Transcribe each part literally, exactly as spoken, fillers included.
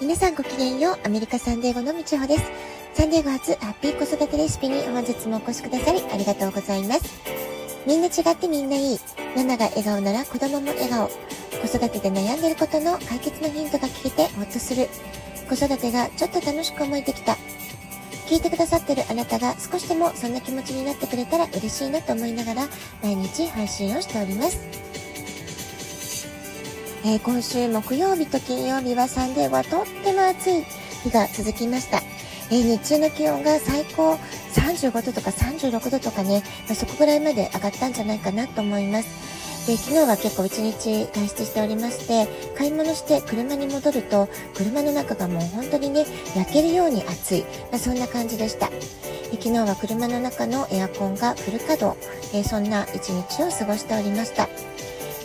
皆さんごきげんよう。アメリカサンディエゴのみちほです。サンディエゴ発ハッピー子育てレシピに本日もお越しくださりありがとうございます。みんな違ってみんないい。ママが笑顔なら子供も笑顔。子育てで悩んでることの解決のヒントが聞けてほっとする。子育てがちょっと楽しく思えてきた。聞いてくださってるあなたが少しでもそんな気持ちになってくれたら嬉しいなと思いながら毎日配信をしております。えー、今週木曜日と金曜日はサンデーはとっても暑い日が続きました。えー、日中の気温が最高さんじゅうごどとかさんじゅうろくどとかね、まあ、そこぐらいまで上がったんじゃないかなと思います。で、昨日は結構一日外出しておりまして、買い物して車に戻ると、車の中がもう本当にね、焼けるように暑い。まあ、そんな感じでした。昨日は車の中のエアコンがフル稼働。えー、そんな一日を過ごしておりました。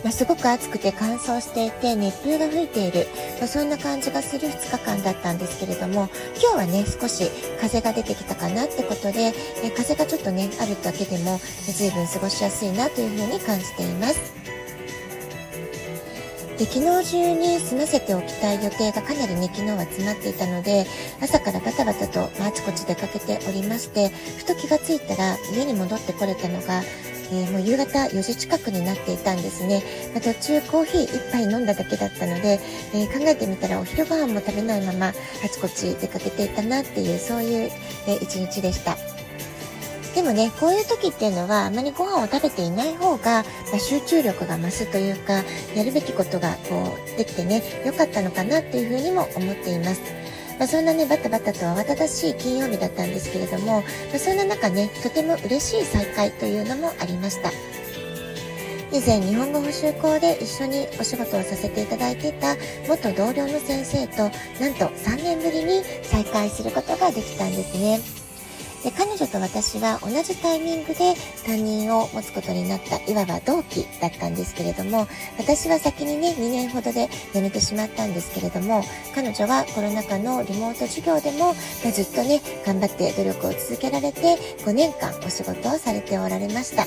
まあ、すごく暑くて乾燥していて熱風が吹いている、まあ、そんな感じがするふつかかんだったんですけれども、今日はね少し風が出てきたかなってことで、え風がちょっとねあるだけでも随分過ごしやすいなというふうに感じています。で、昨日中に済ませておきたい予定がかなりね昨日は詰まっていたので、朝からバタバタとあちこち出かけておりまして、ふと気がついたら家に戻ってこれたのがえー、もう夕方よじ近くになっていたんですね。まあ、途中コーヒーいっぱい飲んだだけだったので、えー、考えてみたらお昼ご飯も食べないままあちこち出かけていたなっていう、そういう、えー、一日でした。でもね、こういう時っていうのはあまりご飯を食べていない方が、まあ、集中力が増すというか、やるべきことがこうできてね、良かったのかなっていうふうにも思っています。まあ、そんなねバタバタと慌ただしい金曜日だったんですけれども、まあ、そんな中ねとても嬉しい再会というのもありました。以前日本語補習校で一緒にお仕事をさせていただいていた元同僚の先生となんとさんねんぶりに再会することができたんですね。で、彼女と私は同じタイミングで担任を持つことになったいわば同期だったんですけれども、私は先にねにねんほどで辞めてしまったんですけれども、彼女はコロナ禍のリモート授業でも、まあ、ずっとね頑張って努力を続けられてごねんかんお仕事をされておられました。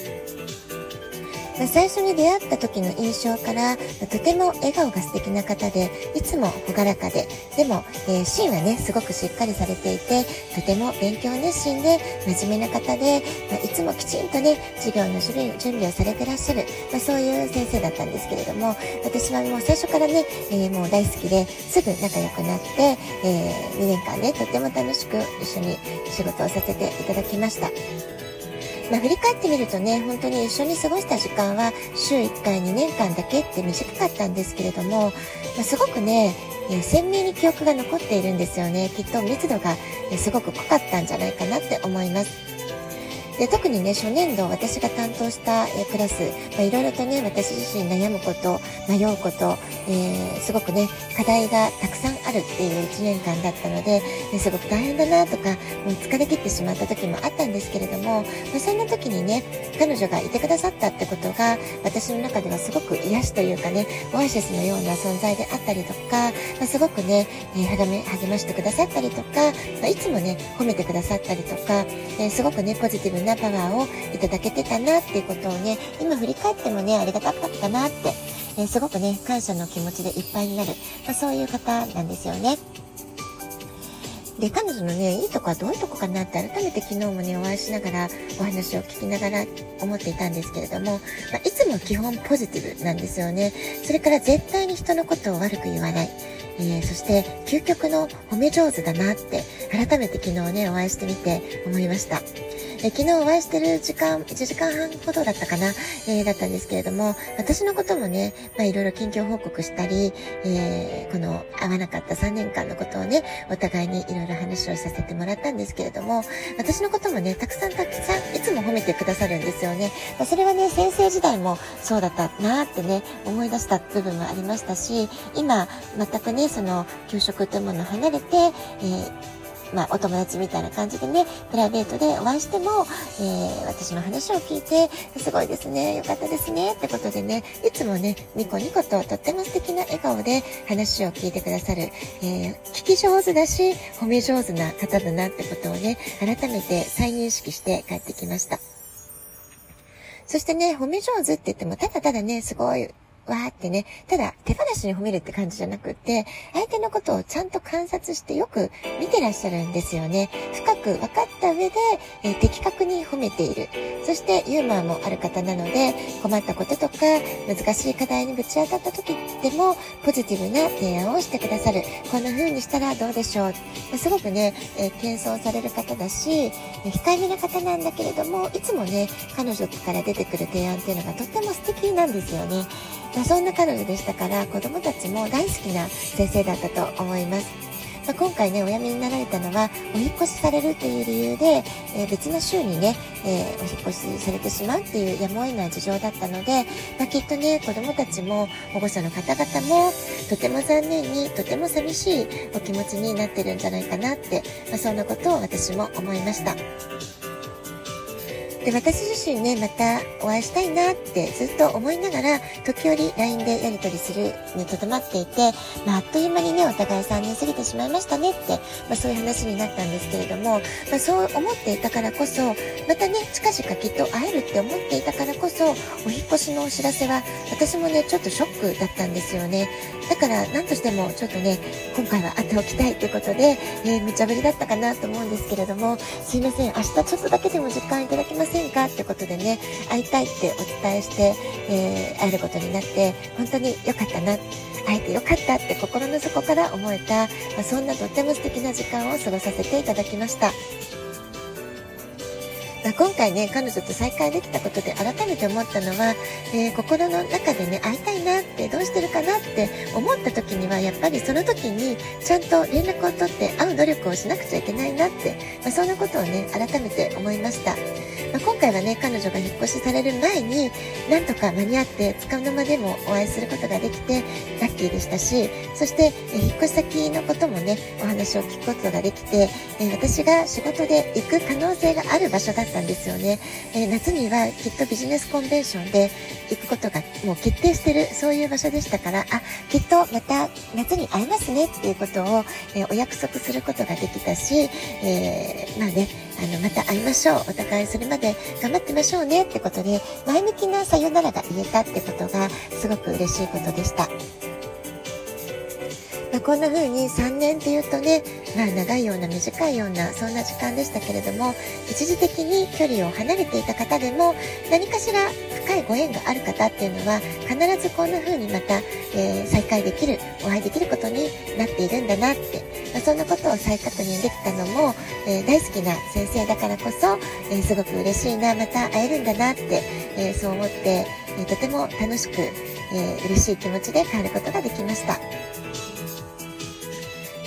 まあ、最初に出会った時の印象から、まあ、とても笑顔が素敵な方で、いつも朗らかで、でも、えー、芯はねすごくしっかりされていて、とても勉強熱心で真面目な方で、まあ、いつもきちんとね授業の準備をされてらっしゃる、まあ、そういう先生だったんですけれども、私はもう最初からね、えー、もう大好きですぐ仲良くなって、えー、にねんかんねとても楽しく一緒に仕事をさせていただきました。まあ、振り返ってみるとね本当に一緒に過ごした時間は週いっかいにねんかんだけって短かったんですけれども、まあ、すごくね鮮明に記憶が残っているんですよね。きっと密度がすごく濃かったんじゃないかなって思います。で、特にね初年度私が担当したえクラス、まあ、いろいろとね私自身悩むこと、迷うこと、えー、すごくね課題がたくさんあるっていういちねんかんだったので、ね、すごく大変だなとかもう疲れ切ってしまった時もあったんですけれども、まあ、そんな時にね彼女がいてくださったってことが私の中ではすごく癒しというかねオアシスのような存在であったりとか、まあ、すごくね、えー、励め、励ましてくださったりとか、まあ、いつもね褒めてくださったりとか、えー、すごくねポジティブなパワーをいただけてたなっていうことをね今振り返ってもねありがたかったなって、えー、すごくね感謝の気持ちでいっぱいになる、まあ、そういう方なんですよね。で、彼女のねいいとこはどういうとこかなって改めて昨日もねお会いしながらお話を聞きながら思っていたんですけれども、まあ、いつも基本ポジティブなんですよね。それから絶対に人のことを悪く言わない、えー、そして究極の褒め上手だなって改めて昨日ねお会いしてみて思いました。え昨日お会いしてる時間いちじかんはんほどだったかな、えー、だったんですけれども、私のこともね、まあ、いろいろ近況報告したり、えー、この会わなかったさんねんかんのことをねお互いにいろいろ話をさせてもらったんですけれども、私のこともねたくさんたくさんいつも褒めてくださるんですよね。まあ、それはね先生時代もそうだったなってね思い出した部分もありましたし、今全くねその給食というものを離れて、えーまあ、お友達みたいな感じでねプライベートでお会いしても、えー、私の話を聞いてすごいですねよかったですねってことでねいつもねニコニコととっても素敵な笑顔で話を聞いてくださる、えー、聞き上手だし褒め上手な方だなってことをね改めて再認識して帰ってきました。そしてね褒め上手って言ってもただただねすごいわーってね、ただ手放しに褒めるって感じじゃなくて、相手のことをちゃんと観察してよく見てらっしゃるんですよね。深く分かった上で、えー、的確に褒めている。そしてユーモアもある方なので、困ったこととか難しい課題にぶち当たった時でもポジティブな提案をしてくださる。こんな風にしたらどうでしょう。すごくね、えー、謙遜される方だし、控えめな方なんだけれども、いつもね、彼女から出てくる提案っていうのがとっても素敵なんですよね。まあ、そんな彼女でしたから、子どもたちも大好きな先生だったと思います。まあ、今回ねお辞めになられたのはお引っ越しされるという理由で、えー、別の州にね、えー、お引っ越しされてしまうっていうやむを得ない事情だったので、まあ、きっとね子どもたちも保護者の方々もとても残念にとても寂しいお気持ちになってるんじゃないかなって、まあ、そんなことを私も思いました。で、私自身ね、またお会いしたいなってずっと思いながら、時折 ライン でやり取りするにとどまっていて、まあ、あっという間にね、お互いさんねん過ぎてしまいましたねって、まあ、そういう話になったんですけれども、まあ、そう思っていたからこそ、またね、近々きっと会えるって思っていたからこそ、お引越しのお知らせは、私もね、ちょっとショックだったんですよね。だから、なんとしてもちょっとね、今回は会っておきたいということで、えー、無茶ぶりだったかなと思うんですけれども、すいません、明日ちょっとだけでも時間いただけませんかってことでね、会いたいってお伝えして、えー、会えることになって本当に良かったな、会えて良かったって心の底から思えた、まあ、そんなとっても素敵な時間を過ごさせていただきました。まあ、今回ね彼女と再会できたことで改めて思ったのは、えー、心の中でね会いたいなってどうしてるかなって思った時にはやっぱりその時にちゃんと連絡を取って会う努力をしなくちゃいけないなって、まあ、そんなことをね改めて思いました。まあ、今回はね彼女が引っ越しされる前になんとか間に合ってつかの間でもお会いすることができてラッキーでしたし、そして、えー、引っ越し先のこともねお話を聞くことができて、えー、私が仕事で行く可能性がある場所だったんですよね。えー、夏にはきっとビジネスコンベンションで行くことがもう決定してる、そういう場所でしたから、あ、きっとまた夏に会えますねっていうことを、えー、お約束することができたし、えー、まあねあのまた会いましょう、お互いそれまで頑張ってましょうねってことで前向きなさよならが言えたってことがすごく嬉しいことでした。まあ、こんな風にさんねんっていうとね、まあ、長いような短いようなそんな時間でしたけれども、一時的に距離を離れていた方でも何かしら深いご縁がある方っていうのは必ずこんな風にまた、えー、再会できる、お会いできることになっているんだなって、まあ、そんなことを再確認できたのも、えー、大好きな先生だからこそ、えー、すごく嬉しいな、また会えるんだなって、えー、そう思って、えー、とても楽しく、えー、嬉しい気持ちで帰ることができました。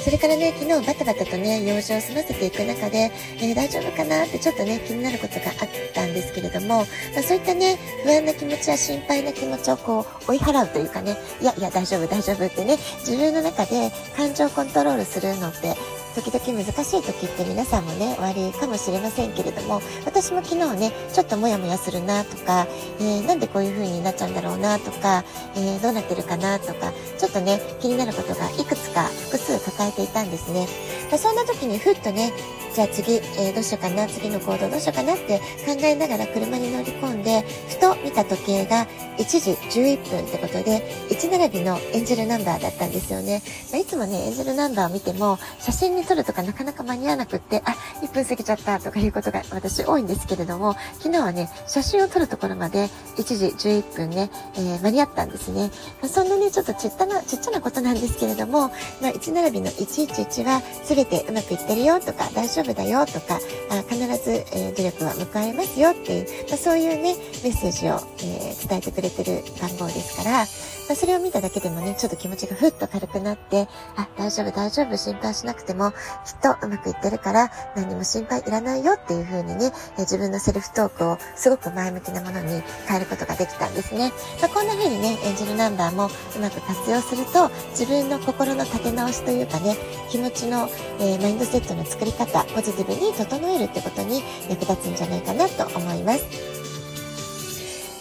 それからね、昨日バタバタとね、用事を済ませていく中で、えー、大丈夫かなってちょっとね、気になることがあったんですけれども、まあ、そういったね、不安な気持ちや心配な気持ちをこう追い払うというかね、いやいや大丈夫大丈夫ってね、自分の中で感情をコントロールするのって、時々難しい時って皆さんもねおありかもしれませんけれども、私も昨日ねちょっとモヤモヤするなとか、えー、なんでこういう風になっちゃうんだろうなとか、えー、どうなってるかなとかちょっとね気になることがいくつか複数抱えていたんですね。まあ、そんな時にふっとねじゃあ次、えー、どうしようかな、次の行動どうしようかなって考えながら車に乗り込んでふと見た時計がいちじじゅういっぷんってことでいち並びのエンジェルナンバーだったんですよね。まあ、いつもねエンジェルナンバーを見ても写真に撮るとかなかなか間に合わなくって、あ、いっぷん過ぎちゃったとかいうことが私多いんですけれども、昨日はね写真を撮るところまでいちじじゅういっぷんね、えー、間に合ったんですね。まあ、そんなねちょっとちっちゃなちっちゃなことなんですけれども、まあ、いち並びのいちいちいちは全てうまくいってるよとか大丈夫だよとか、あ、必ず、えー、努力は報われますよっていう、まあ、そういうねメッセージを、えー、伝えてくれてる番号ですから、まあ、それを見ただけでもねちょっと気持ちがふっと軽くなって、あ、大丈夫大丈夫、心配しなくてもきっとうまくいってるから何も心配いらないよっていう風にね、えー、自分のセルフトークをすごく前向きなものに変えることができたんですね。まあ、こんな風にねエンジェルナンバーもうまく活用すると自分の心の立て直しというかね、気持ちの、えー、マインドセットの作り方、ポジティブに整えるってことに役立つんじゃないかなと思います。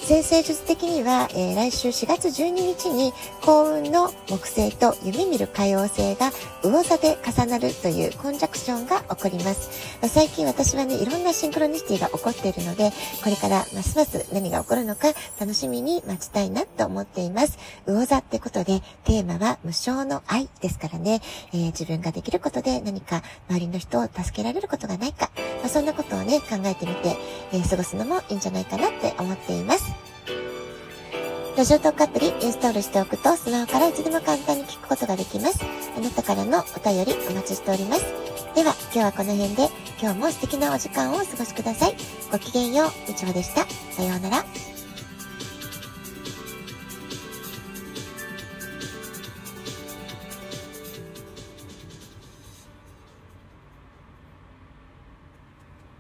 占星術的には、えー、来週しがつじゅうににちに幸運の木星と夢見る海王星が魚座で重なるというコンジャクションが起こります。まあ、最近私はね、いろんなシンクロニシティが起こっているので、これからますます何が起こるのか楽しみに待ちたいなと思っています。魚座ってことでテーマは無償の愛ですからね、えー、自分ができることで何か周りの人を助けられることがないか、まあ、そんなことをね考えてみて、えー、過ごすのもいいんじゃないかなって思っています。ラジオトークアプリインストールしておくと、スマホからいつでも簡単に聞くことができます。あなたからのお便りお待ちしております。では今日はこの辺で、今日も素敵なお時間をお過ごしください。ごきげんよう、みちほでした。さようなら。